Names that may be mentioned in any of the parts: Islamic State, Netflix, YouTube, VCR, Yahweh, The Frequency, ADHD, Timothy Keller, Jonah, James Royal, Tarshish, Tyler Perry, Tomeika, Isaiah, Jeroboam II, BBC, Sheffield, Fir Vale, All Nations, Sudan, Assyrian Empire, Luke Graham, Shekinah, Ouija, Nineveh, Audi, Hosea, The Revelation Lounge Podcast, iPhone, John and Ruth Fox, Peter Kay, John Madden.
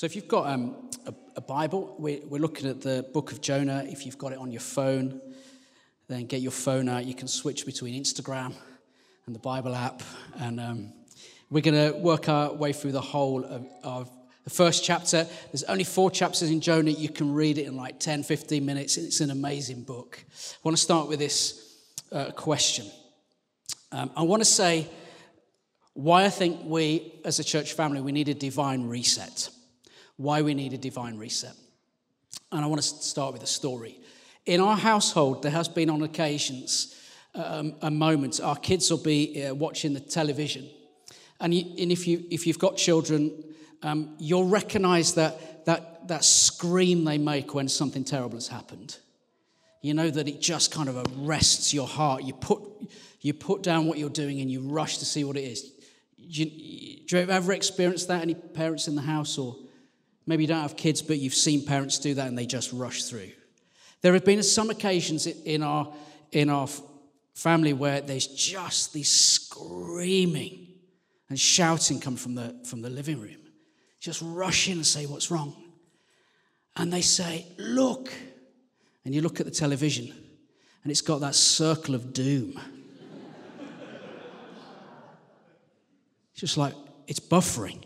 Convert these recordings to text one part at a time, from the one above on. So if you've got a Bible, we're looking at the book of Jonah. If you've got it on your phone, then get your phone out. You can switch between Instagram and the Bible app. And we're going to work our way through the whole of the first chapter. There's only 4 chapters in Jonah. You can read it in like 10, 15 minutes. It's an amazing book. I want to start with this question. I want to say why I think we, as a church family, we need a divine reset. Why we need a divine reset. And I want to start with a story. In our household, there has been on occasions a moment. Our kids will be watching the television. And if you've got children, you'll recognize that scream they make when something terrible has happened. You know that it just kind of arrests your heart. You put down what you're doing and you rush to see what it is. Do you ever experience that? Any parents in the house? Or maybe you don't have kids, but you've seen parents do that and they just rush through. There have been some occasions in our family where there's just this screaming and shouting come from the living room. Just rush in and say, what's wrong? And they say, look. And you look at the television, and it's got that circle of doom. It's just like, it's buffering.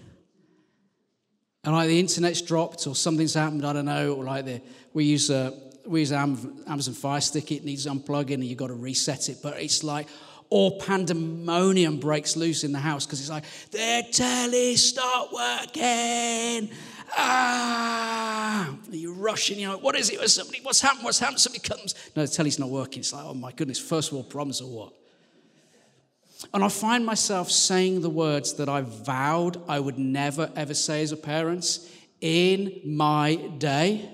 And like the internet's dropped, or something's happened, I don't know, or like we use Amazon Fire Stick, it needs unplugging, and you've got to reset it. But it's like, all pandemonium breaks loose in the house because it's like, their telly stopped working. Ah! And you're rushing, you're like, what is it? What's happened? Somebody comes. No, the telly's not working. It's like, oh my goodness, first world problems or what? And I find myself saying the words that I vowed I would never, ever say as a parent. In my day.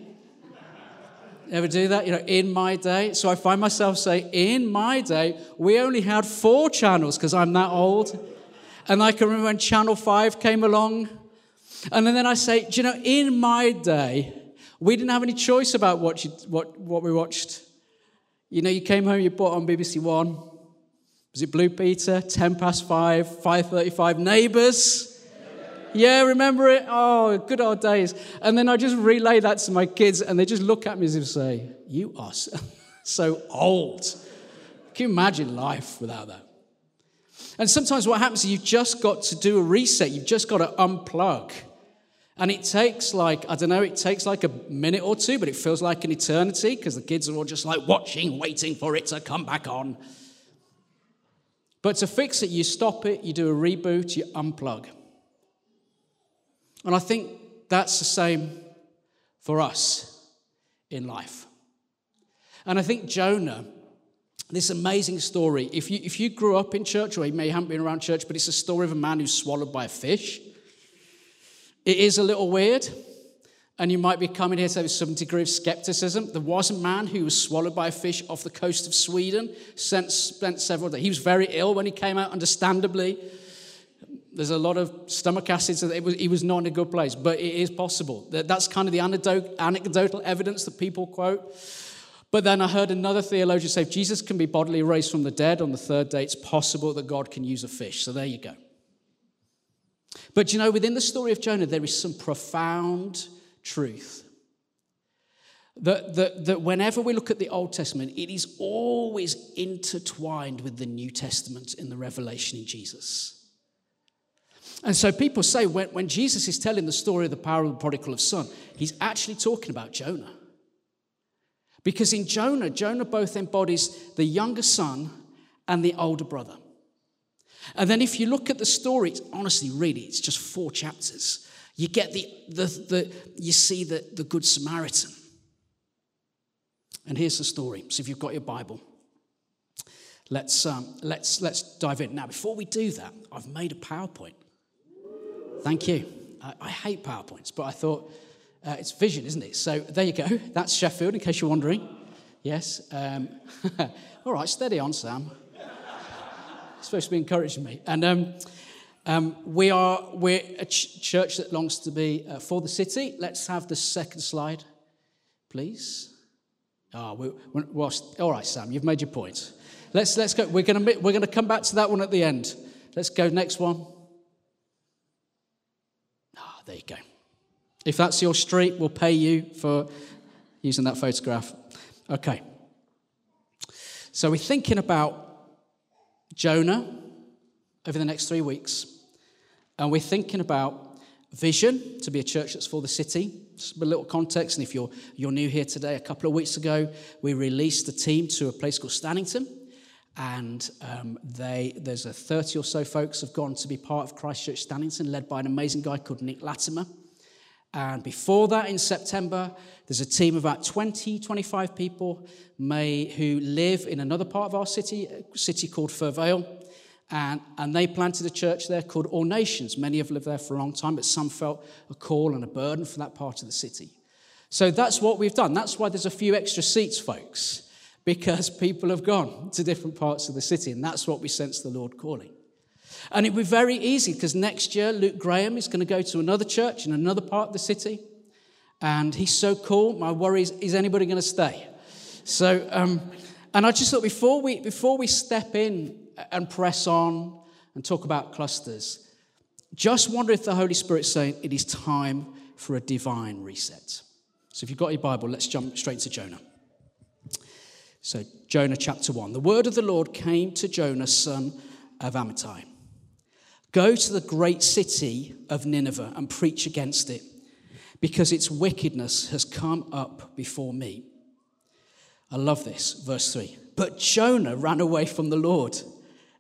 Ever do that? You know, in my day. So I find myself saying, in my day, we only had 4 channels because I'm that old. And I can remember when Channel 5 came along. And then I say, do you know, in my day, we didn't have any choice about what we watched. You know, you came home, you bought on BBC One. Was it Blue Peter? 5:10, 5:35, Neighbours. Yeah, remember it? Oh, good old days. And then I just relay that to my kids, and they just look at me as if say, you are so old. Can you imagine life without that? And sometimes what happens is you've just got to do a reset. You've just got to unplug. And it takes like, I don't know, it takes like a minute or two, but it feels like an eternity because the kids are all just like watching, waiting for it to come back on. But to fix it, you stop it, you do a reboot, you unplug. And I think that's the same for us in life. And I think Jonah, this amazing story, if you grew up in church, or you may haven't been around church, but it's a story of a man who's swallowed by a fish. It is a little weird, and you might be coming here with some degree of skepticism. There was a man who was swallowed by a fish off the coast of Sweden, spent several days. He was very ill when he came out, understandably. There's a lot of stomach acids. He was not in a good place, but it is possible. That's kind of the anecdotal evidence that people quote. But then I heard another theologian say, if Jesus can be bodily raised from the dead on the third day, it's possible that God can use a fish. So there you go. But, you know, within the story of Jonah, there is some profound truth. That whenever we look at the Old Testament, it is always intertwined with the New Testament in the revelation in Jesus. And so people say when Jesus is telling the story of the parable of the prodigal son, he's actually talking about Jonah. Because in Jonah both embodies the younger son and the older brother. And then if you look at the story, it's just 4 chapters. You get you see the Good Samaritan. And here's the story. So if you've got your Bible, let's dive in. Now, before we do that, I've made a PowerPoint. Thank you. I hate PowerPoints, but I thought it's vision, isn't it? So there you go. That's Sheffield, in case you're wondering. Yes. All right, steady on, Sam. It's supposed to be encouraging me. And we're a church that longs to be for the city. Let's have the second slide, please. All right, Sam. You've made your point. Let's go. We're gonna come back to that one at the end. Let's go next one. There you go. If that's your street, we'll pay you for using that photograph. Okay. So we're thinking about Jonah over the next 3 weeks. And we're thinking about vision, to be a church that's for the city. Just a little context, and if you're new here today, a couple of weeks ago, we released the team to a place called Stannington. And there's a 30 or so folks have gone to be part of Christ Church Stannington, led by an amazing guy called Nick Latimer. And before that, in September, there's a team of about 20, 25 people who live in another part of our city, a city called Fir Vale, and they planted a church there called All Nations. Many have lived there for a long time, but some felt a call and a burden for that part of the city. So that's what we've done. That's why there's a few extra seats, folks, because people have gone to different parts of the city, and that's what we sense the Lord calling. And it would be very easy, because next year Luke Graham is going to go to another church in another part of the city. And he's so cool, my worry is anybody going to stay? So, and I just thought before we step in and press on and talk about clusters, just wonder if the Holy Spirit's saying it is time for a divine reset. So if you've got your Bible, let's jump straight to Jonah. So Jonah chapter 1. The word of the Lord came to Jonah, son of Amittai. Go to the great city of Nineveh and preach against it, because its wickedness has come up before me. I love this, verse 3. But Jonah ran away from the Lord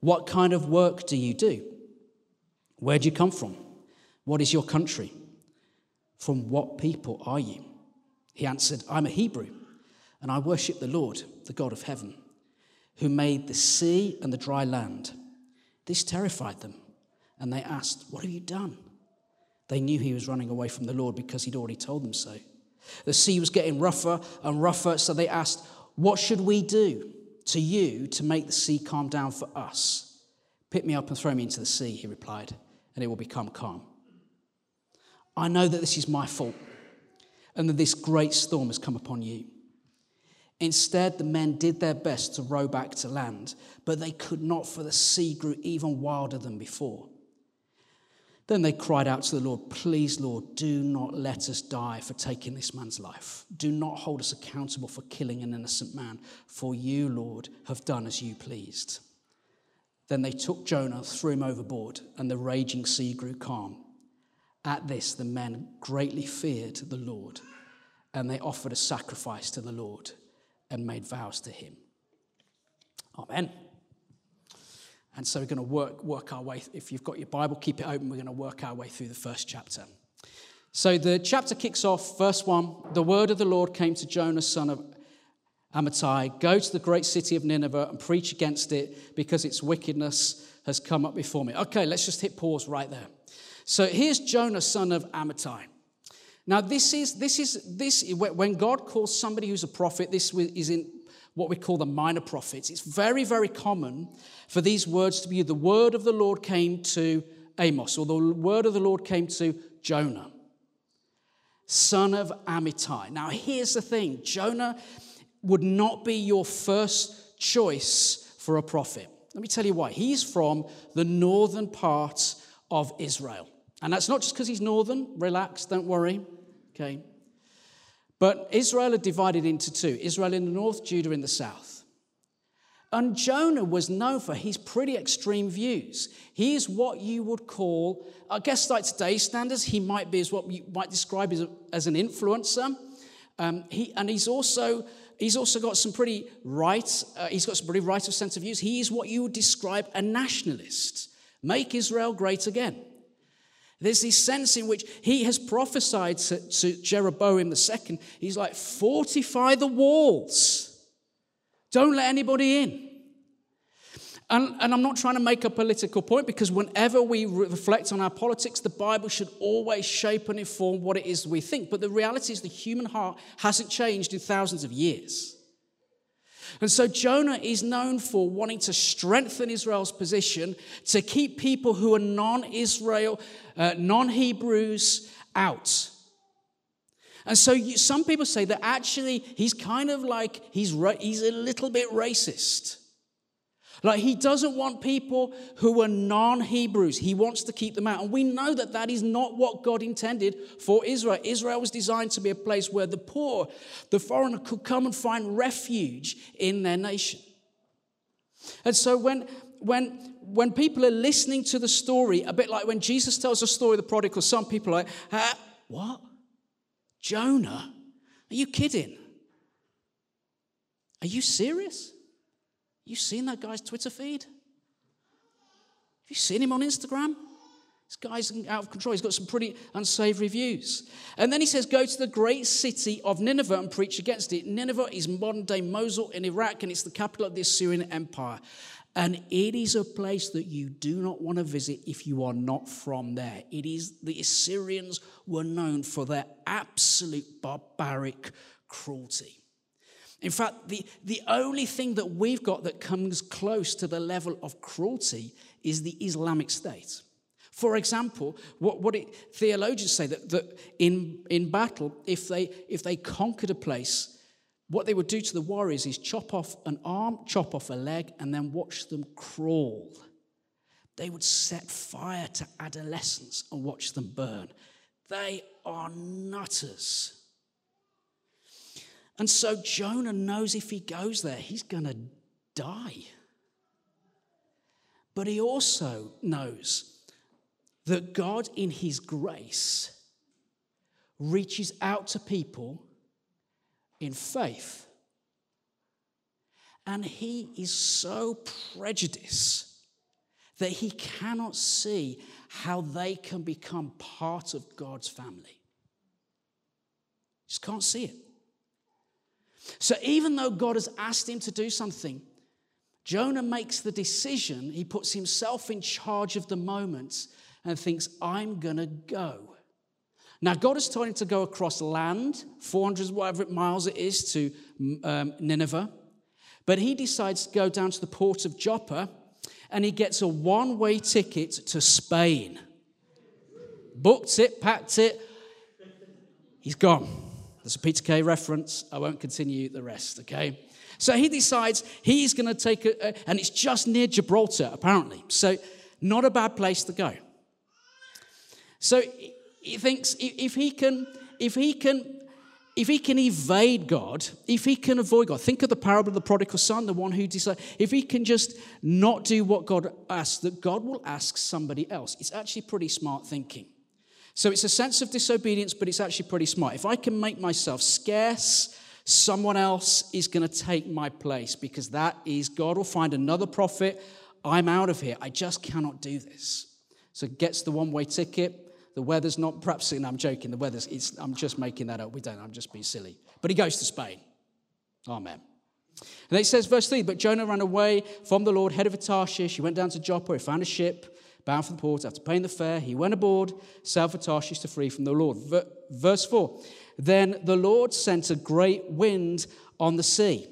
What kind of work do you do? Where do you come from? What is your country? From what people are you?" He answered, "I'm a Hebrew, and I worship the Lord, the God of heaven, who made the sea and the dry land." This terrified them, and they asked, "What have you done?" They knew he was running away from the Lord, because he'd already told them so. The sea was getting rougher and rougher, so they asked, "What should we do to you to make the sea calm down for us?" "Pick me up and throw me into the sea," he replied, "and it will become calm. I know that this is my fault, and that this great storm has come upon you." Instead, the men did their best to row back to land, but they could not, for the sea grew even wilder than before. Then they cried out to the Lord, "Please, Lord, do not let us die for taking this man's life. Do not hold us accountable for killing an innocent man, for you, Lord, have done as you pleased." Then they took Jonah, threw him overboard, and the raging sea grew calm. At this, the men greatly feared the Lord, and they offered a sacrifice to the Lord and made vows to him. Amen. And so we're going to work our way. If you've got your Bible, keep it open. We're going to work our way through the first chapter. So the chapter kicks off, verse 1. The word of the Lord came to Jonah, son of Amittai. Go to the great city of Nineveh and preach against it, because its wickedness has come up before me. Okay, let's just hit pause right there. So here's Jonah, son of Amittai. Now, this is when God calls somebody who's a prophet, this is in what we call the minor prophets. It's very, very common for these words to be, the word of the Lord came to Amos, or the word of the Lord came to Jonah, son of Amittai. Now, here's the thing. Jonah would not be your first choice for a prophet. Let me tell you why. He's from the northern part of Israel. And that's not just because he's northern. Relax, don't worry. Okay. But Israel are divided into two. Israel in the north, Judah in the south. And Jonah was known for his pretty extreme views. He is what you would call, I guess like today's standards, he might be as what you might describe as an influencer. He's also got some pretty right. He's got some pretty right of centre views. He is what you would describe a nationalist. Make Israel great again. There's this sense in which he has prophesied to Jeroboam II. He's like, fortify the walls. Don't let anybody in. And I'm not trying to make a political point, because whenever we reflect on our politics, the Bible should always shape and inform what it is we think. But the reality is the human heart hasn't changed in thousands of years. And so Jonah is known for wanting to strengthen Israel's position, to keep people who are non-Israel, non-Hebrews out. And so some people say that actually he's kind of like, he's a little bit racist. Like, he doesn't want people who are non-Hebrews. He wants to keep them out. And we know that that is not what God intended for Israel. Israel was designed to be a place where the poor, the foreigner, could come and find refuge in their nation. And so when people are listening to the story, a bit like when Jesus tells the story of the prodigal son, people are like, what? Jonah? Are you kidding? Are you serious? You seen that guy's Twitter feed? Have you seen him on Instagram? This guy's out of control. He's got some pretty unsavory views. And then he says, go to the great city of Nineveh and preach against it. Nineveh is modern-day Mosul in Iraq, and it's the capital of the Assyrian Empire. And it is a place that you do not want to visit if you are not from there. It is, the Assyrians were known for their absolute barbaric cruelty. In fact, the only thing that we've got that comes close to the level of cruelty is the Islamic State. For example, theologians say that in battle, if they conquered a place, what they would do to the warriors is chop off an arm, chop off a leg, and then watch them crawl. They would set fire to adolescents and watch them burn. They are nutters. And so Jonah knows if he goes there, he's going to die. But he also knows that God, in his grace, reaches out to people in faith. And he is so prejudiced that he cannot see how they can become part of God's family. Just can't see it. So even though God has asked him to do something, Jonah makes the decision. He puts himself in charge of the moment and thinks, I'm going to go. Now, God has told him to go across land, 400 whatever miles it is, to Nineveh. But he decides to go down to the port of Joppa, and he gets a one-way ticket to Spain. Booked it, packed it. He's gone. There's a Peter Kay reference. I won't continue the rest, okay? So he decides he's going to take and it's just near Gibraltar, apparently. So not a bad place to go. So he thinks if he can evade God, if he can avoid God, think of the parable of the prodigal son, the one who decides, if he can just not do what God asks, that God will ask somebody else. It's actually pretty smart thinking. So it's a sense of disobedience, but it's actually pretty smart. If I can make myself scarce, someone else is going to take my place, because that is, God will find another prophet. I'm out of here. I just cannot do this. So gets the one-way ticket. The weather's not, perhaps, and I'm joking, I'm just making that up. We don't, I'm just being silly. But he goes to Spain. Amen. And it says, verse 3, but Jonah ran away from the Lord, headed for Tarshish. He went down to Joppa. He found a ship bound for the port. After paying the fare, he went aboard, sailed for Tarshish to flee from the Lord. Verse 4, then the Lord sent a great wind on the sea,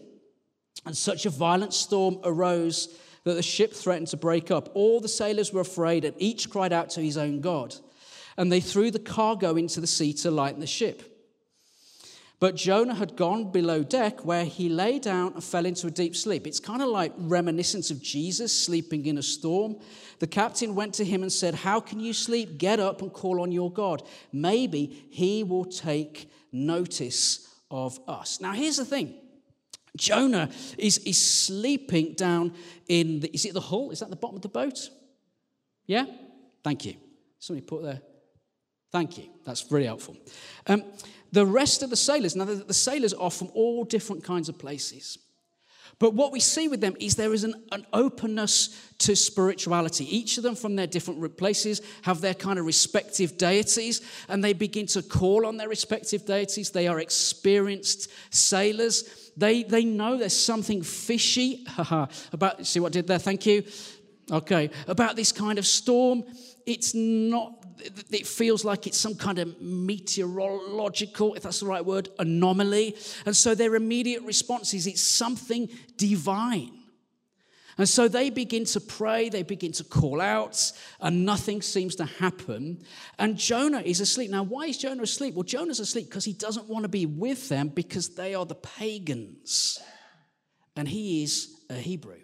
and such a violent storm arose that the ship threatened to break up. All the sailors were afraid, and each cried out to his own God. And they threw the cargo into the sea to lighten the ship. But Jonah had gone below deck, where he lay down and fell into a deep sleep. It's kind of like reminiscence of Jesus sleeping in a storm. The captain went to him and said, how can you sleep? Get up and call on your God. Maybe he will take notice of us. Now, here's the thing. Jonah is sleeping down in the, is it the hull? Is that the bottom of the boat? Yeah? Thank you. Somebody put there. Thank you. That's very helpful. The rest of the sailors, now the sailors are from all different kinds of places. But what we see with them is there is an openness to spirituality. Each of them from their different places have their kind of respective deities, and they begin to call on their respective deities. They are experienced sailors. They know there's something fishy about, see what I did there? Thank you. Okay. About this kind of storm. It's not, it feels like it's some kind of meteorological, if that's the right word, anomaly. And so their immediate response is it's something divine. And so they begin to pray, they begin to call out, and nothing seems to happen. And Jonah is asleep. Now, why is Jonah asleep? Well, Jonah's asleep because he doesn't want to be with them because they are the pagans. And he is a Hebrew.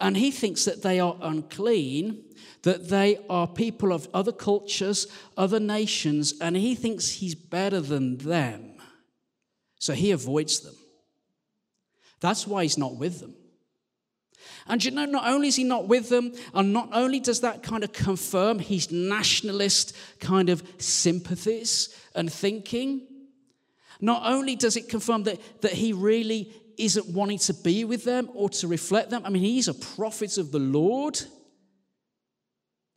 And he thinks that they are unclean, that they are people of other cultures, other nations, and he thinks he's better than them. So he avoids them. That's why he's not with them. And you know, not only is he not with them, and not only does that kind of confirm his nationalist kind of sympathies and thinking, not only does it confirm that he really isn't wanting to be with them or to reflect them. I mean, he's a prophet of the Lord.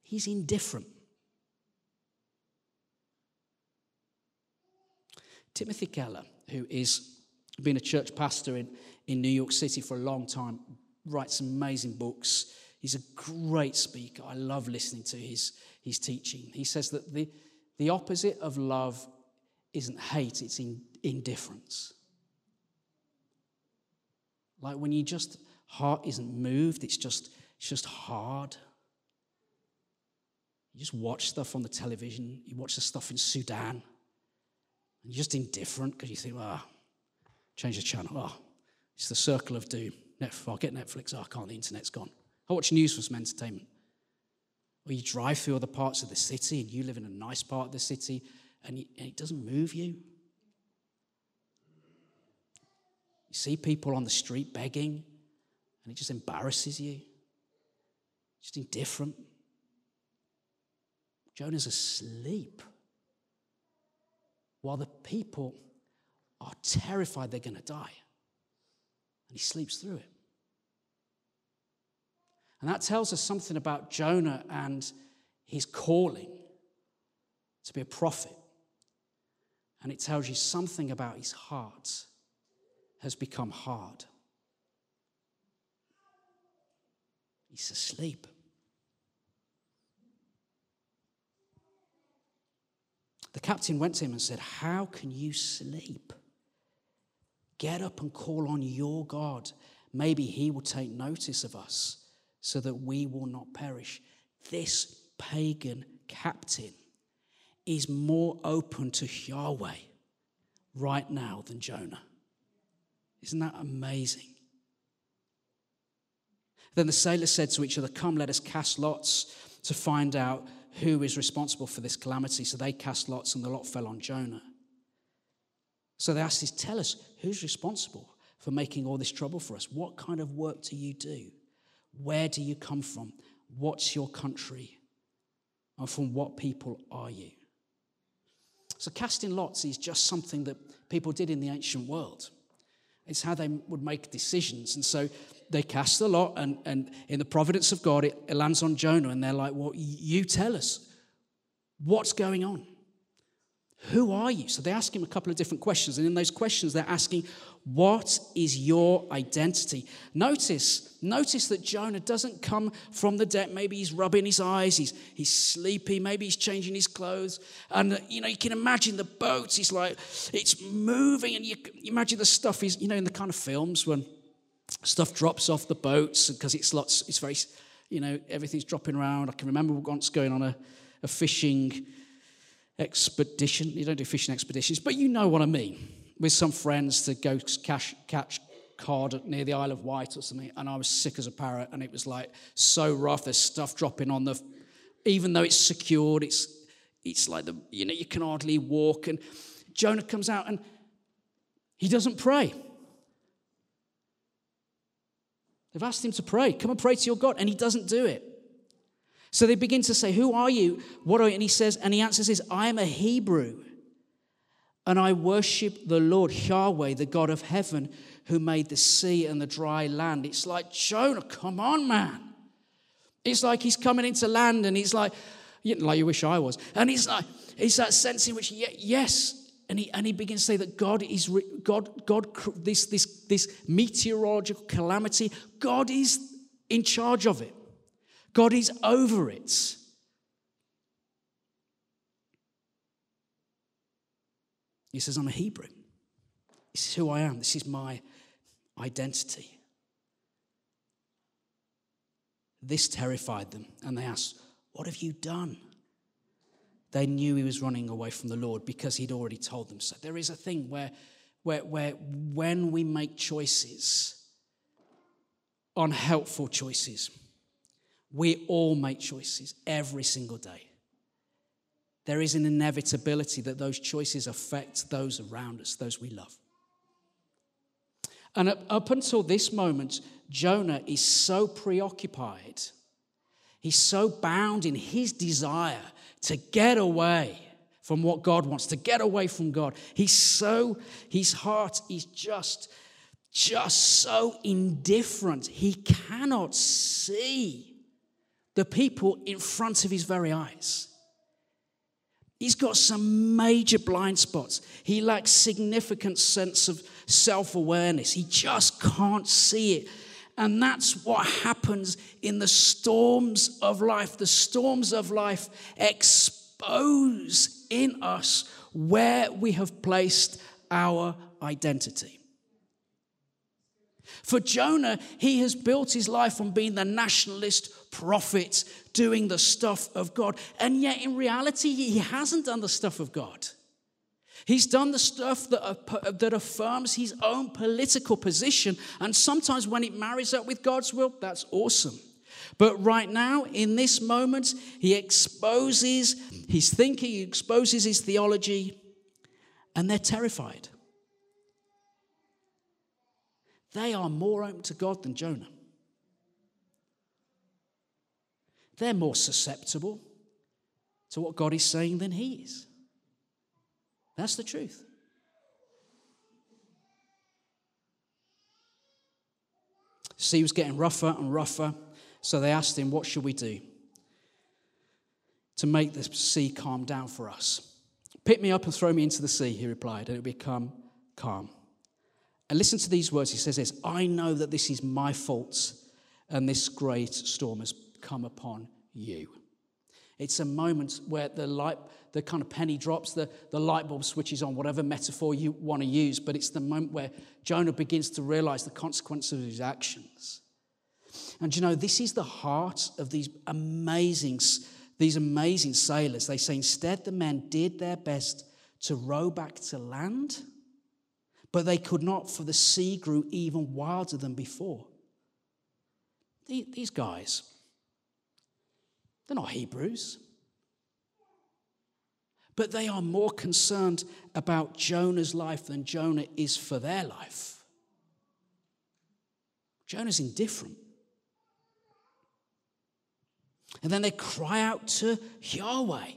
He's indifferent. Timothy Keller, who is been a church pastor in New York City for a long time, writes amazing books. He's a great speaker. I love listening to his teaching. He says that the opposite of love isn't hate, it's indifference. Like when your heart isn't moved, it's just hard. You just watch stuff on the television. You watch the stuff in Sudan. And you're just indifferent because you think, change the channel. It's the circle of doom. I'll get Netflix. I can't. The internet's gone. I watch news for some entertainment. Or you drive through other parts of the city and you live in a nice part of the city and it doesn't move you. You see people on the street begging, and it just embarrasses you. Just indifferent. Jonah's asleep. While the people are terrified they're going to die. And he sleeps through it. And that tells us something about Jonah and his calling to be a prophet. And it tells you something about his heart. Has become hard. He's asleep. The captain went to him and said, "How can you sleep? Get up and call on your God. Maybe he will take notice of us so that we will not perish." This pagan captain is more open to Yahweh right now than Jonah. Isn't that amazing? Then the sailors said to each other, "Come, let us cast lots to find out who is responsible for this calamity." So they cast lots and the lot fell on Jonah. So they asked him, "Tell us, who's responsible for making all this trouble for us? What kind of work do you do? Where do you come from? What's your country? And from what people are you?" So casting lots is just something that people did in the ancient world. It's how they would make decisions. And so they cast the lot, and in the providence of God, it lands on Jonah. And they're like, "Well, you tell us. What's going on? Who are you?" So they ask him a couple of different questions. And in those questions, they're asking, what is your identity? Notice that Jonah doesn't come from the deck. Maybe he's rubbing his eyes. He's sleepy. Maybe he's changing his clothes. And, you can imagine the boat. It's like, it's moving. And you imagine the stuff is, in the kind of films when stuff drops off the boats because it's very, everything's dropping around. I can remember once going on a fishing expedition. You don't do fishing expeditions, but you know what I mean, with some friends to go catch cod near the Isle of Wight or something, and I was sick as a parrot, and it was like so rough, there's stuff dropping on the, even though it's secured, it's like the, you can hardly walk, and Jonah comes out, and he doesn't pray. They've asked him to pray. Come and pray to your God. And he doesn't do it. So they begin to say, who are you? What are you? And he says, and the answer is, I am a Hebrew. And I worship the Lord, Yahweh, the God of heaven, who made the sea and the dry land. It's like, Jonah, come on, man. It's like he's coming into land and he's like you wish I was. And it's like, it's that sense in which, yes. And he begins to say that God is, God this meteorological calamity, God is in charge of it. God is over it. He says, I'm a Hebrew. This is who I am. This is my identity. This terrified them, and they asked, what have you done? They knew he was running away from the Lord because he'd already told them so. There is a thing where when we make choices, unhelpful choices, we all make choices every single day. There is an inevitability that those choices affect those around us, those we love. And up until this moment, Jonah is so preoccupied, he's so bound in his desire to get away from what God wants, to get away from God. His heart is just so indifferent. He cannot see the people in front of his very eyes. He's got some major blind spots. He lacks significant sense of self-awareness. He just can't see it. And that's what happens in the storms of life. The storms of life expose in us where we have placed our identity. For Jonah, he has built his life on being the nationalist prophet, doing the stuff of God. And yet in reality, he hasn't done the stuff of God. He's done the stuff that affirms his own political position. And sometimes when it marries up with God's will, that's awesome. But right now, in this moment, he exposes his thinking, he exposes his theology, and they're terrified. They are more open to God than Jonah. They're more susceptible to what God is saying than he is. That's the truth. Sea was getting rougher and rougher, so they asked him, what should we do to make the sea calm down for us? Pick me up and throw me into the sea, he replied, and it will become calm. And listen to these words. He says this, I know that this is my fault, and this great storm has come upon you. It's a moment where the kind of penny drops, the light bulb switches on, whatever metaphor you want to use, but it's the moment where Jonah begins to realize the consequences of his actions. And you know, this is the heart of these amazing sailors. They say, instead, the men did their best to row back to land, but they could not, for the sea grew even wilder than before. These guys, they're not Hebrews. But they are more concerned about Jonah's life than Jonah is for their life. Jonah's indifferent. And then they cry out to Yahweh.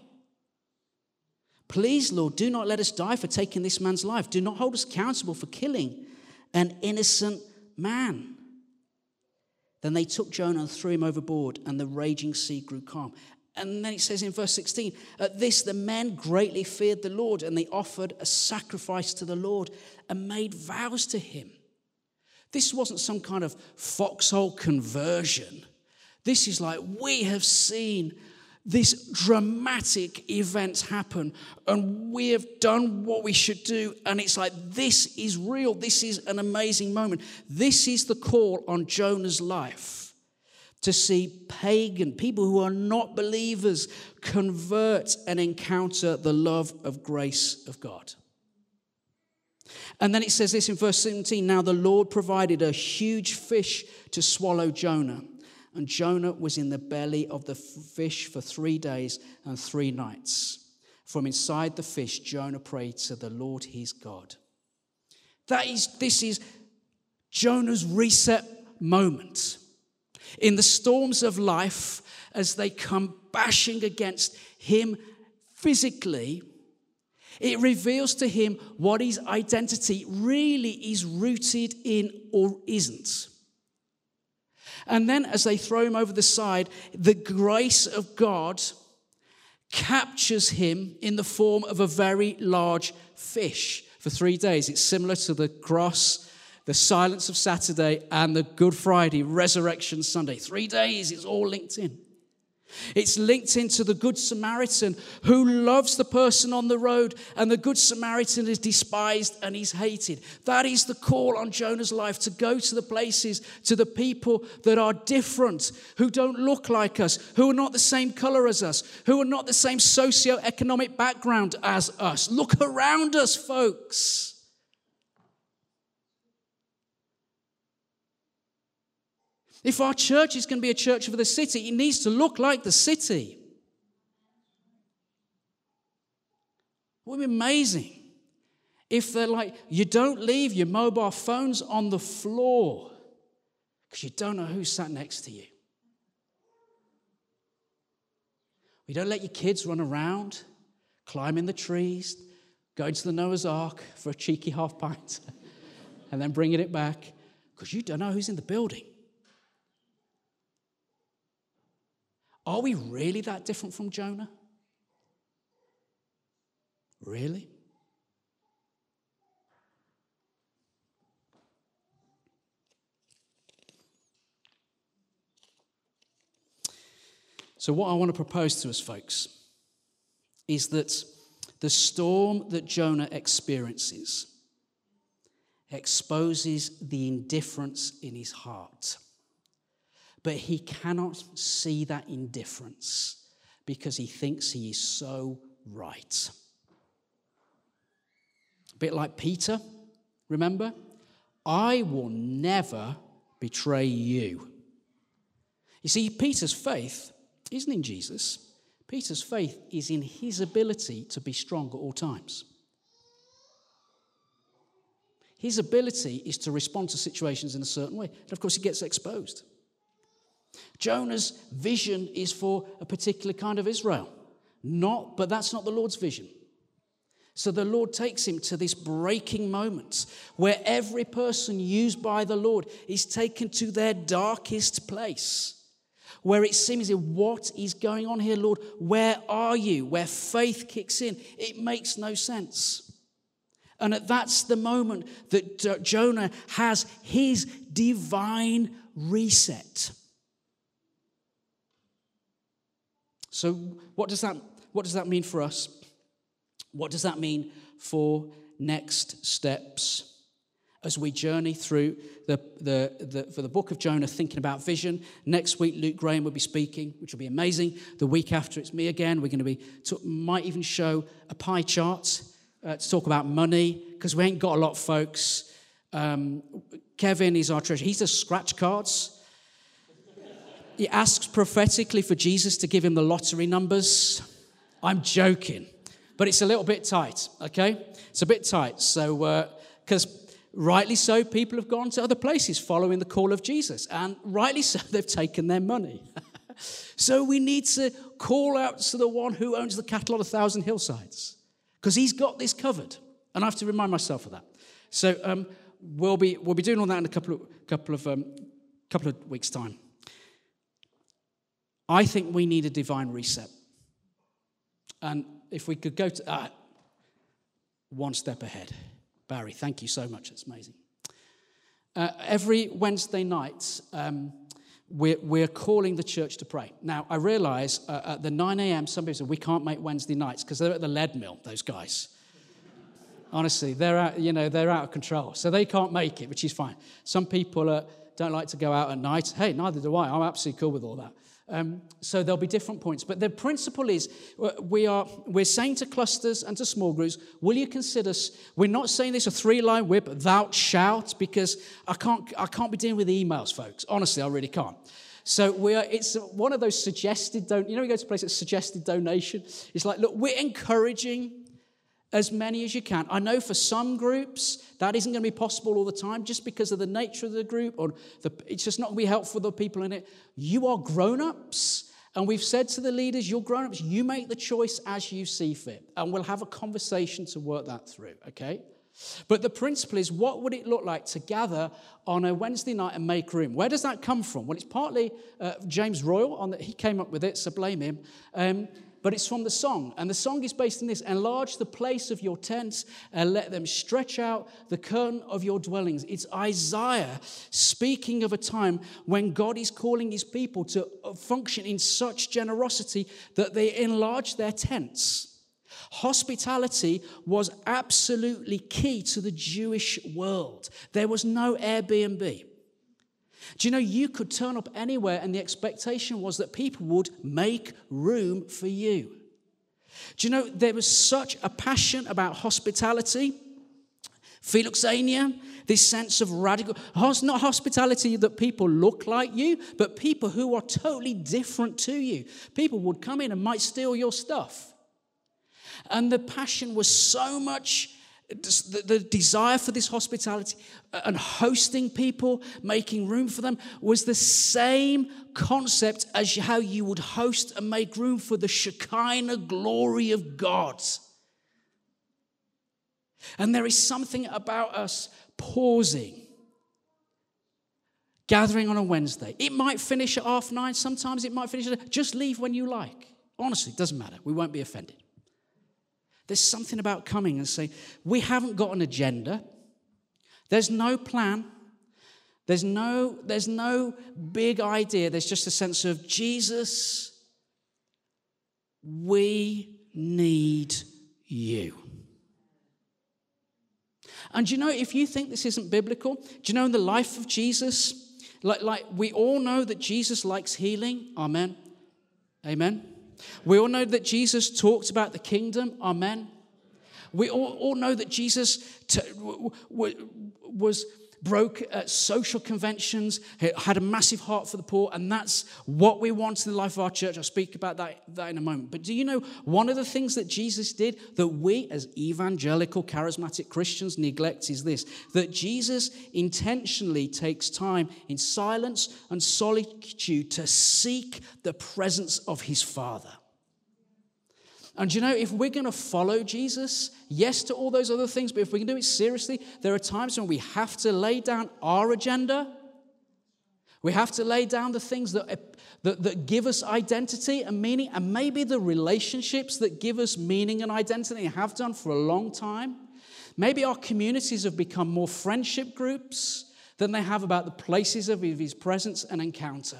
Please, Lord, do not let us die for taking this man's life. Do not hold us accountable for killing an innocent man. Then they took Jonah and threw him overboard, and the raging sea grew calm. And then it says in verse 16, at this the men greatly feared the Lord, and they offered a sacrifice to the Lord and made vows to him. This wasn't some kind of foxhole conversion. This is like, we have seen this dramatic event happen, and we have done what we should do. And it's like, this is real. This is an amazing moment. This is the call on Jonah's life, to see pagan people who are not believers convert and encounter the love of grace of God. And then it says this in verse 17, now the Lord provided a huge fish to swallow Jonah. And Jonah was in the belly of the fish for 3 days and 3 nights. From inside the fish, Jonah prayed to the Lord his God. This is Jonah's reset moment. In the storms of life, as they come bashing against him physically, it reveals to him what his identity really is rooted in or isn't. And then as they throw him over the side, the grace of God captures him in the form of a very large fish for 3 days. It's similar to the cross, the silence of Saturday, and the Good Friday, Resurrection Sunday. 3 days, it's all linked in. It's linked into the Good Samaritan who loves the person on the road, and the Good Samaritan is despised and he's hated. That is the call on Jonah's life, to go to the places, to the people that are different, who don't look like us, who are not the same color as us, who are not the same socioeconomic background as us. Look around us, folks. If our church is going to be a church for the city, it needs to look like the city. It would be amazing if they're like, you don't leave your mobile phones on the floor because you don't know who sat next to you. You don't let your kids run around, climbing the trees, going to the Noah's Ark for a cheeky half pint and then bringing it back because you don't know who's in the building. Are we really that different from Jonah? Really? So what I want to propose to us, folks, is that the storm that Jonah experiences exposes the indifference in his heart. But he cannot see that indifference because he thinks he is so right. A bit like Peter, remember? I will never betray you. You see, Peter's faith isn't in Jesus. Peter's faith is in his ability to be strong at all times. His ability is to respond to situations in a certain way. And of course, he gets exposed. Jonah's vision is for a particular kind of Israel, but that's not the Lord's vision. So the Lord takes him to this breaking moment where every person used by the Lord is taken to their darkest place, where it seems, what is going on here, Lord? Where are you? Where faith kicks in. It makes no sense. And that's the moment that Jonah has his divine reset. So what does that mean for us? What does that mean for next steps as we journey through the book of Jonah, thinking about vision? Next week, Luke Graham will be speaking, which will be amazing. The week after, it's me again. We're going to might even show a pie chart to talk about money, because we ain't got a lot, folks. Kevin is our treasurer. He's does scratch cards. He asks prophetically for Jesus to give him the lottery numbers. I'm joking, but it's a little bit tight, okay? It's a bit tight, so because rightly so, people have gone to other places following the call of Jesus, and rightly so, they've taken their money. So we need to call out to the one who owns the cattle on 1,000 hillsides, because he's got this covered, and I have to remind myself of that. So we'll be doing all that in a couple of weeks' time. I think we need a divine reset. And if we could go to that, one step ahead. Barry, thank you so much. It's amazing. Every Wednesday night, we're calling the church to pray. Now, I realize at the 9 a.m., some people say, we can't make Wednesday nights because they're at the lead mill, those guys. Honestly, they're out of control. So they can't make it, which is fine. Some people don't like to go out at night. Hey, neither do I. I'm absolutely cool with all that. So there'll be different points. But the principle is we're saying to clusters and to small groups, will you consider, we're not saying this a three-line whip, thou shalt, because I can't be dealing with emails, folks. Honestly, I really can't. So it's one of those suggested, we go to a place that's suggested donation. It's like, look, we're encouraging as many as you can. I know for some groups that isn't going to be possible all the time just because of the nature of the group, or it's just not going to be helpful to the people in it. You are grown-ups. And we've said to the leaders, you're grown-ups, you make the choice as you see fit. And we'll have a conversation to work that through, okay? But the principle is, what would it look like to gather on a Wednesday night and make room? Where does that come from? Well, it's partly James Royal, he came up with it, so blame him. But it's from the song. And the song is based on this: enlarge the place of your tents and let them stretch out the curtain of your dwellings. It's Isaiah speaking of a time when God is calling his people to function in such generosity that they enlarge their tents. Hospitality was absolutely key to the Jewish world. There was no Airbnb. Do you know, you could turn up anywhere and the expectation was that people would make room for you. Do you know, there was such a passion about hospitality. Philoxenia, this sense of radical, not hospitality that people look like you, but people who are totally different to you. People would come in and might steal your stuff. And the passion was so much. The desire for this hospitality and hosting people, making room for them, was the same concept as how you would host and make room for the Shekinah glory of God. And there is something about us pausing, gathering on a Wednesday. It might finish at 9:30, sometimes it might finish at... Just leave when you like. Honestly, it doesn't matter. We won't be offended. There's something about coming and saying, we haven't got an agenda. There's no plan. There's no big idea. There's just a sense of, Jesus, we need you. And do you know, if you think this isn't biblical, do you know in the life of Jesus, like we all know that Jesus likes healing. Amen. Amen. We all know that Jesus talked about the kingdom. Amen. We all know that Jesus broke social conventions, had a massive heart for the poor, and that's what we want in the life of our church. I'll speak about that in a moment. But do you know, one of the things that Jesus did that we as evangelical, charismatic Christians neglect is this: that Jesus intentionally takes time in silence and solitude to seek the presence of his Father. And you know, if we're going to follow Jesus, yes to all those other things, but if we can do it seriously, there are times when we have to lay down our agenda. We have to lay down the things that give us identity and meaning, and maybe the relationships that give us meaning and identity and have done for a long time. Maybe our communities have become more friendship groups than they have about the places of his presence and encounter.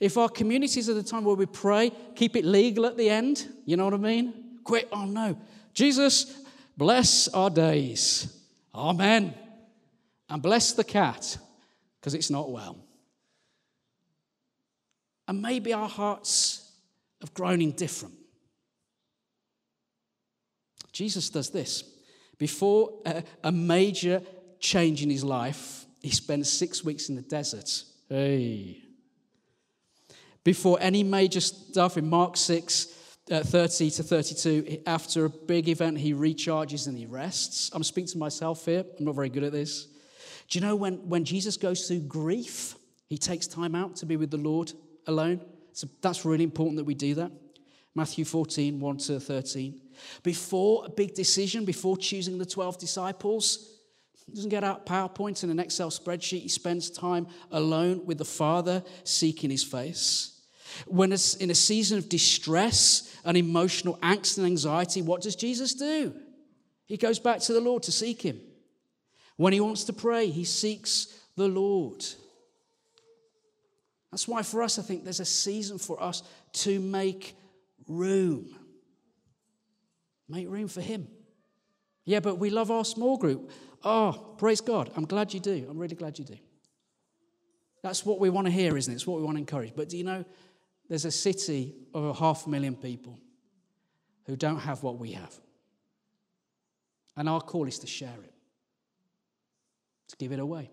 If our communities are the time where we pray, keep it legal at the end, you know what I mean? Quick, oh no. Jesus, bless our days. Amen. And bless the cat, because it's not well. And maybe our hearts have grown indifferent. Jesus does this. Before a major change in his life, he spent 6 weeks in the desert. Hey. Before any major stuff in Mark 6, 30 to 32, after a big event, he recharges and he rests. I'm speaking to myself here. I'm not very good at this. Do you know when Jesus goes through grief, he takes time out to be with the Lord alone? So that's really important that we do that. Matthew 14, 1 to 13. Before a big decision, before choosing the 12 disciples, he doesn't get out PowerPoint and an Excel spreadsheet. He spends time alone with the Father, seeking his face. When it's in a season of distress and emotional angst and anxiety, what does Jesus do? He goes back to the Lord to seek him. When he wants to pray, he seeks the Lord. That's why for us, I think there's a season for us to make room. Make room for him. Yeah, but we love our small group. Oh, praise God. I'm glad you do. I'm really glad you do. That's what we want to hear, isn't it? It's what we want to encourage. But do you know, there's a city of 500,000 people who don't have what we have. And our call is to share it, to give it away,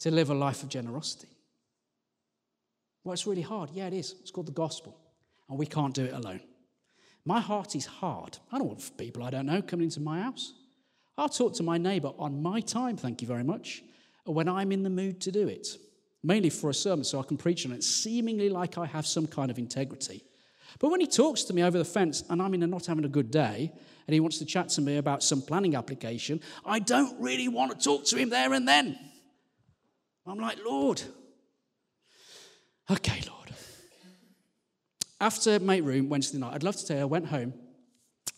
to live a life of generosity. Well, it's really hard. Yeah, it is. It's called the gospel. And we can't do it alone. My heart is hard. I don't want people I don't know coming into my house. I'll talk to my neighbour on my time, thank you very much, or when I'm in the mood to do it, mainly for a sermon so I can preach on it, seemingly like I have some kind of integrity. But when he talks to me over the fence and I'm in a not having a good day and he wants to chat to me about some planning application, I don't really want to talk to him there and then. I'm like, Lord. Okay, Lord. After Mate Room Wednesday night, I'd love to tell you I went home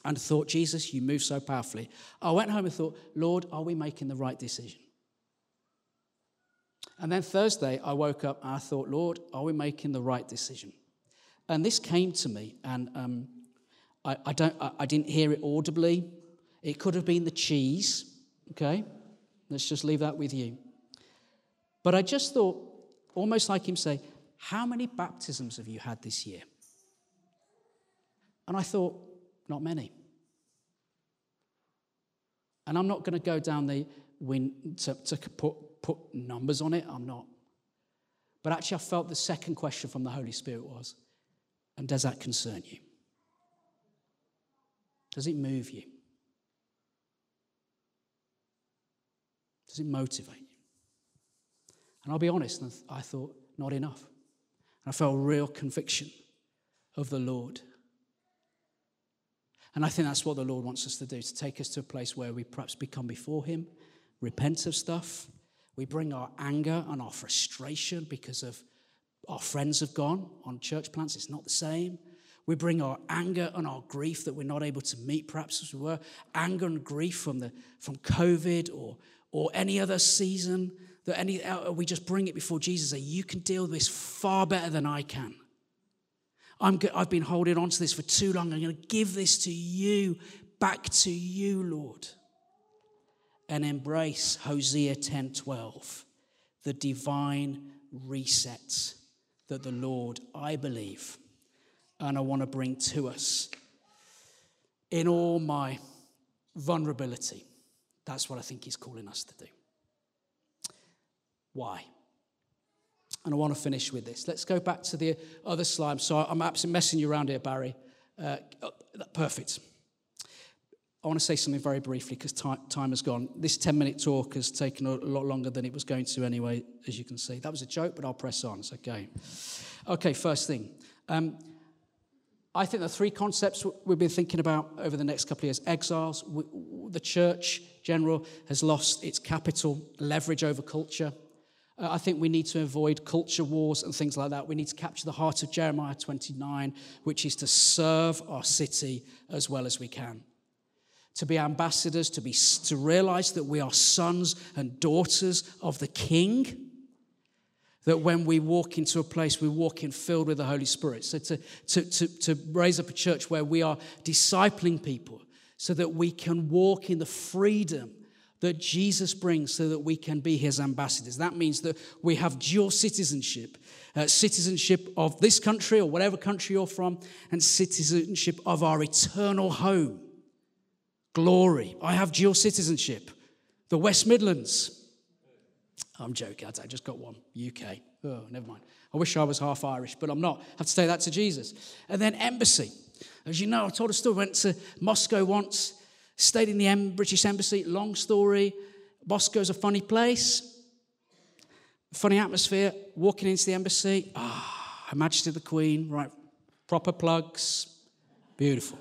and thought, Jesus, you move so powerfully. I went home and thought, Lord, are we making the right decision? And then Thursday, I woke up and I thought, Lord, are we making the right decision? And this came to me, and I didn't hear it audibly. It could have been the cheese, okay? Let's just leave that with you. But I just thought, almost like him say, how many baptisms have you had this year? And I thought, not many. And I'm not going to go down the wind to put numbers on it. I'm not. But actually, I felt the second question from the Holy Spirit was, and does that concern you? Does it move you? Does it motivate you? And I'll be honest, I thought, not enough. And I felt real conviction of the Lord. And I think that's what the Lord wants us to do, to take us to a place where we perhaps become before him, repent of stuff. We bring our anger and our frustration because of our friends have gone on church plants. It's not the same. We bring our anger and our grief that we're not able to meet, perhaps as we were. Anger and grief from COVID or any other season. We just bring it before Jesus. Say, you can deal with this far better than I can. I've been holding on to this for too long. I'm going to give this to you, back to you, Lord. And embrace Hosea 10:12, the divine reset that the Lord, I believe, and I want to bring to us in all my vulnerability. That's what I think he's calling us to do. Why? And I want to finish with this. Let's go back to the other slide. So I'm absolutely messing you around here, Barry. Perfect. I want to say something very briefly because time has gone. This 10-minute talk has taken a lot longer than it was going to anyway, as you can see. That was a joke, but I'll press on. It's okay. Okay, first thing. I think the three concepts we've been thinking about over the next couple of years. Exiles, the church general has lost its capital leverage over culture. I think we need to avoid culture wars and things like that. We need to capture the heart of Jeremiah 29, which is to serve our city as well as we can. To be ambassadors, to realize that we are sons and daughters of the King. That when we walk into a place, we walk in filled with the Holy Spirit. So to raise up a church where we are discipling people so that we can walk in the freedom that Jesus brings so that we can be his ambassadors. That means that we have dual citizenship, citizenship of this country or whatever country you're from, and citizenship of our eternal home. Glory. I have dual citizenship. The West Midlands. I'm joking. I just got one. UK. Oh, never mind. I wish I was half Irish, but I'm not. I have to say that to Jesus. And then embassy. As you know, I told a story. Went to Moscow once. Stayed in the British embassy. Long story. Moscow's a funny place. Funny atmosphere. Walking into the embassy. Ah, Her Majesty the Queen. Right. Proper plugs. Beautiful.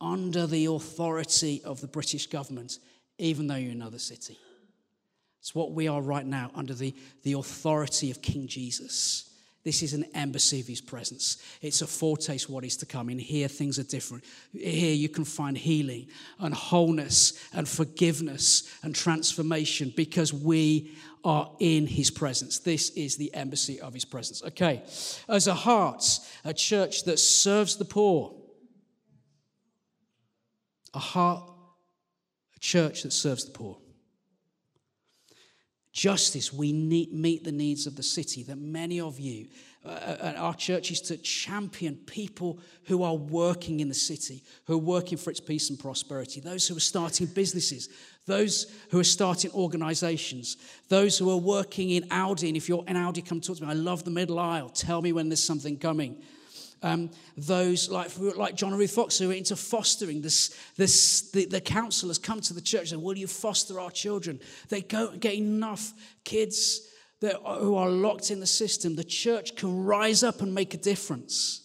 Under the authority of the British government, even though you're in another city. It's what we are right now, under the authority of King Jesus. This is an embassy of his presence. It's a foretaste of what is to come. In here, things are different. Here, you can find healing and wholeness and forgiveness and transformation because we are in his presence. This is the embassy of his presence. Okay, as a heart, a church that serves the poor. A church that serves the poor. Justice, we meet the needs of the city, that many of you, our church is to champion people who are working in the city, who are working for its peace and prosperity, those who are starting businesses, those who are starting organisations, those who are working in Audi, and if you're in Audi, come talk to me. I love the middle aisle. Tell me when there's something coming. those like John and Ruth Fox, who are into fostering. The counsellors come to the church and say, will you foster our children? They go and get enough kids who are locked in the system. The church can rise up and make a difference.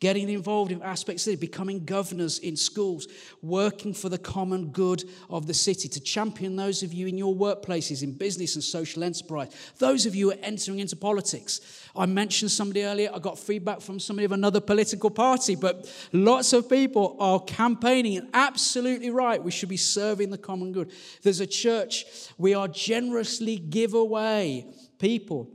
Getting involved in aspects of the city, becoming governors in schools, working for the common good of the city, to champion those of you in your workplaces, in business and social enterprise, those of you who are entering into politics. I mentioned somebody earlier, I got feedback from somebody of another political party, but lots of people are campaigning, and absolutely right, we should be serving the common good. There's a church, we are generously give away people.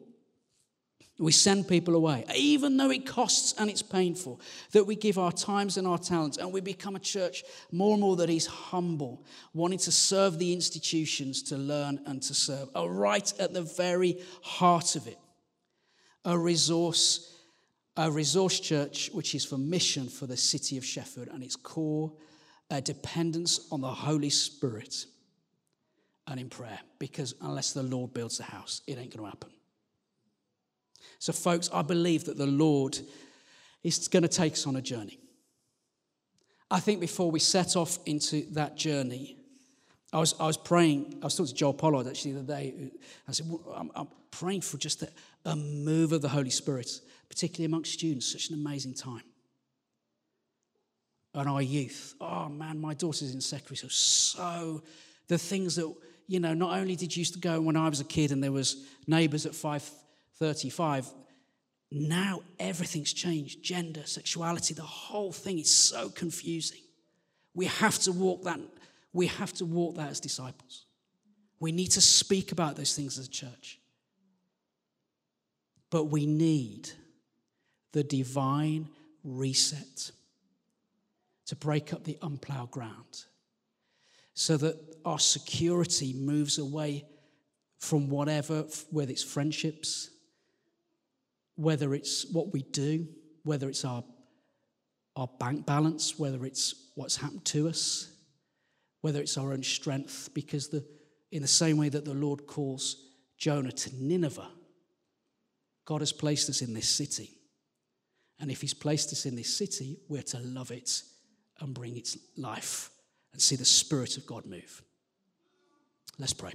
We send people away, even though it costs and it's painful, that we give our times and our talents, and we become a church more and more that is humble, wanting to serve the institutions, to learn and to serve, are right at the very heart of it. A resource church which is for mission for the city of Sheffield, and its core, a dependence on the Holy Spirit and in prayer, because unless the Lord builds the house, it ain't going to happen. So, folks, I believe that the Lord is going to take us on a journey. I think before we set off into that journey, I was praying. I was talking to Joel Pollard, actually, the other day. I said, well, I'm praying for just a move of the Holy Spirit, particularly amongst students. Such an amazing time. And our youth. Oh, man, my daughter's in secondary school. So the things that, you know, not only did you used to go when I was a kid and there was neighbours at 5:35. Now everything's changed. Gender, sexuality, the whole thing is so confusing. We have to walk that as disciples. We need to speak about those things as a church. But we need the divine reset to break up the unplowed ground so that our security moves away from whatever, whether it's friendships, whether it's what we do, whether it's our bank balance, whether it's what's happened to us, whether it's our own strength, because in the same way that the Lord calls Jonah to Nineveh, God has placed us in this city. And if he's placed us in this city, we're to love it and bring its life and see the Spirit of God move. Let's pray.